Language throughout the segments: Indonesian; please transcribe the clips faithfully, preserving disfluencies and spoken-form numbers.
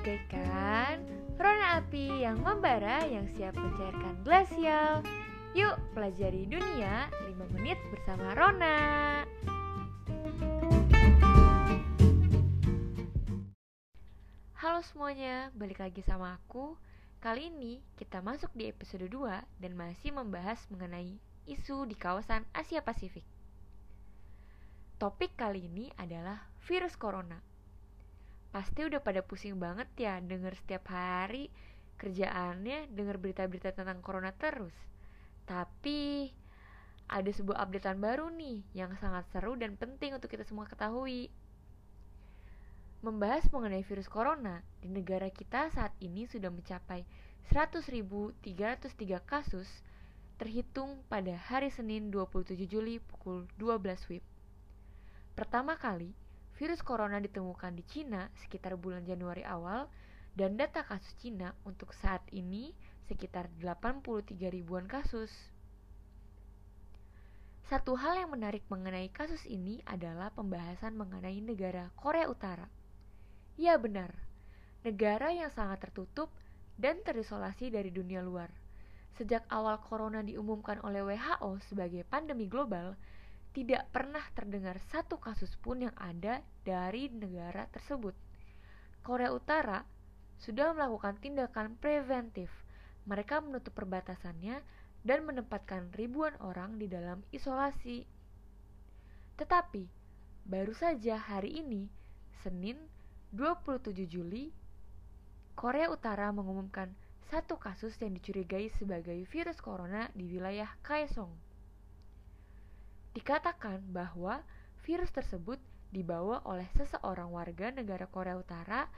bagaikan Rona Api yang membara yang siap mencairkan glasial. Yuk pelajari dunia lima menit bersama Rona. Halo semuanya, balik lagi sama aku. Kali ini kita masuk di episode dua dan masih membahas mengenai isu di kawasan Asia Pasifik. Topik kali ini adalah virus corona. Pasti udah pada pusing banget ya denger setiap hari kerjaannya denger berita-berita tentang corona terus. Tapi ada sebuah updatean baru nih yang sangat seru dan penting untuk kita semua ketahui. Membahas mengenai virus corona, di negara kita saat ini sudah mencapai seratus ribu tiga ratus tiga kasus terhitung pada hari Senin dua puluh tujuh Juli pukul dua belas W I B. Pertama kali, virus corona ditemukan di Cina sekitar bulan Januari awal dan data kasus Cina untuk saat ini sekitar delapan puluh tiga ribuan kasus. Satu hal yang menarik mengenai kasus ini adalah pembahasan mengenai negara Korea Utara. Ya benar, negara yang sangat tertutup dan terisolasi dari dunia luar. Sejak awal corona diumumkan oleh W H O sebagai pandemi global, tidak pernah terdengar satu kasus pun yang ada dari negara tersebut. Korea Utara sudah melakukan tindakan preventif. Mereka menutup perbatasannya dan menempatkan ribuan orang di dalam isolasi. Tetapi, baru saja hari ini, Senin dua puluh tujuh Juli, Korea Utara mengumumkan satu kasus yang dicurigai sebagai virus corona di wilayah Kaesong. Dikatakan bahwa virus tersebut dibawa oleh seseorang warga negara Korea Utara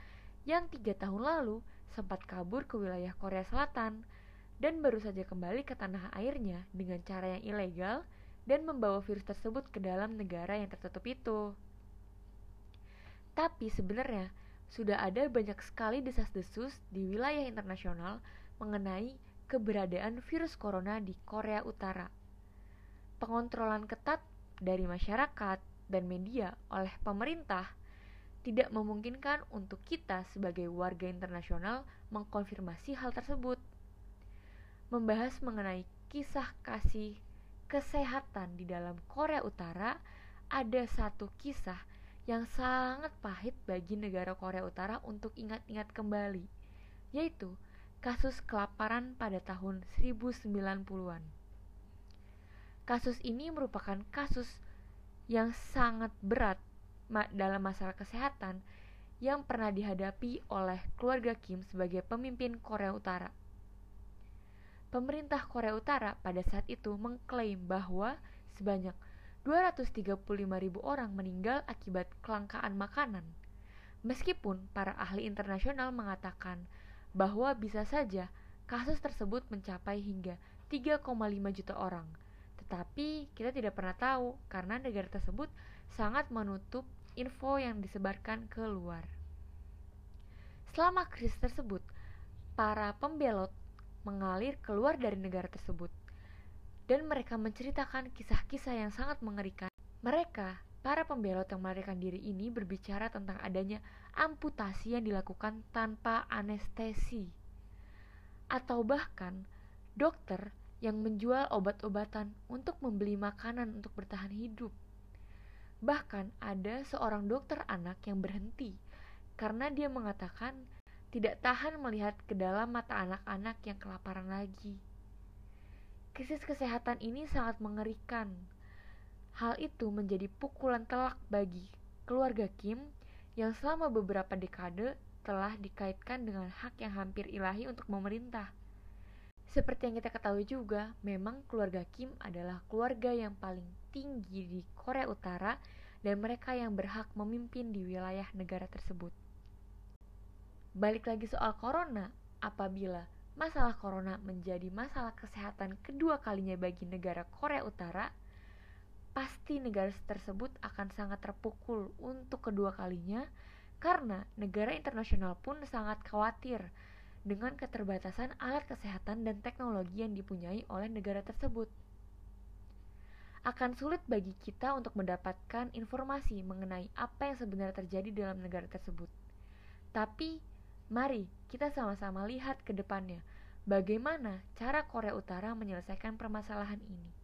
yang tiga tahun lalu sempat kabur ke wilayah Korea Selatan dan baru saja kembali ke tanah airnya dengan cara yang ilegal dan membawa virus tersebut ke dalam negara yang tertutup itu. Tapi sebenarnya sudah ada banyak sekali desas-desus di wilayah internasional mengenai keberadaan virus corona di Korea Utara. Pengontrolan ketat dari masyarakat dan media oleh pemerintah tidak memungkinkan untuk kita sebagai warga internasional mengkonfirmasi hal tersebut. Membahas mengenai kisah kasih kesehatan di dalam Korea Utara, ada satu kisah yang sangat pahit bagi negara Korea Utara untuk ingat-ingat kembali, yaitu kasus kelaparan pada tahun sembilan puluhan. Kasus ini merupakan kasus yang sangat berat dalam masalah kesehatan yang pernah dihadapi oleh keluarga Kim sebagai pemimpin Korea Utara. Pemerintah Korea Utara pada saat itu mengklaim bahwa sebanyak dua ratus tiga puluh lima ribu orang meninggal akibat kelangkaan makanan. Meskipun para ahli internasional mengatakan bahwa bisa saja kasus tersebut mencapai hingga tiga koma lima juta orang. Tetapi kita tidak pernah tahu karena negara tersebut sangat menutup info yang disebarkan keluar. Selama krisis tersebut, para pembelot mengalir keluar dari negara tersebut dan mereka menceritakan kisah-kisah yang sangat mengerikan. Mereka, para pembelot yang melarikan diri ini berbicara tentang adanya amputasi yang dilakukan tanpa anestesi atau bahkan dokter yang menjual obat-obatan untuk membeli makanan untuk bertahan hidup. Bahkan ada seorang dokter anak yang berhenti karena dia mengatakan tidak tahan melihat ke dalam mata anak-anak yang kelaparan lagi. Krisis kesehatan ini sangat mengerikan. Hal itu menjadi pukulan telak bagi keluarga Kim yang selama beberapa dekade telah dikaitkan dengan hak yang hampir ilahi untuk memerintah. Seperti yang kita ketahui juga, memang keluarga Kim adalah keluarga yang paling tinggi di Korea Utara dan mereka yang berhak memimpin di wilayah negara tersebut. Balik lagi soal corona, apabila masalah corona menjadi masalah kesehatan kedua kalinya bagi negara Korea Utara, pasti negara tersebut akan sangat terpukul untuk kedua kalinya karena negara internasional pun sangat khawatir dengan keterbatasan alat kesehatan dan teknologi yang dipunyai oleh negara tersebut. Akan sulit bagi kita untuk mendapatkan informasi mengenai apa yang sebenarnya terjadi dalam negara tersebut. Tapi, Mari kita sama-sama lihat ke depannya bagaimana cara Korea Utara menyelesaikan permasalahan ini.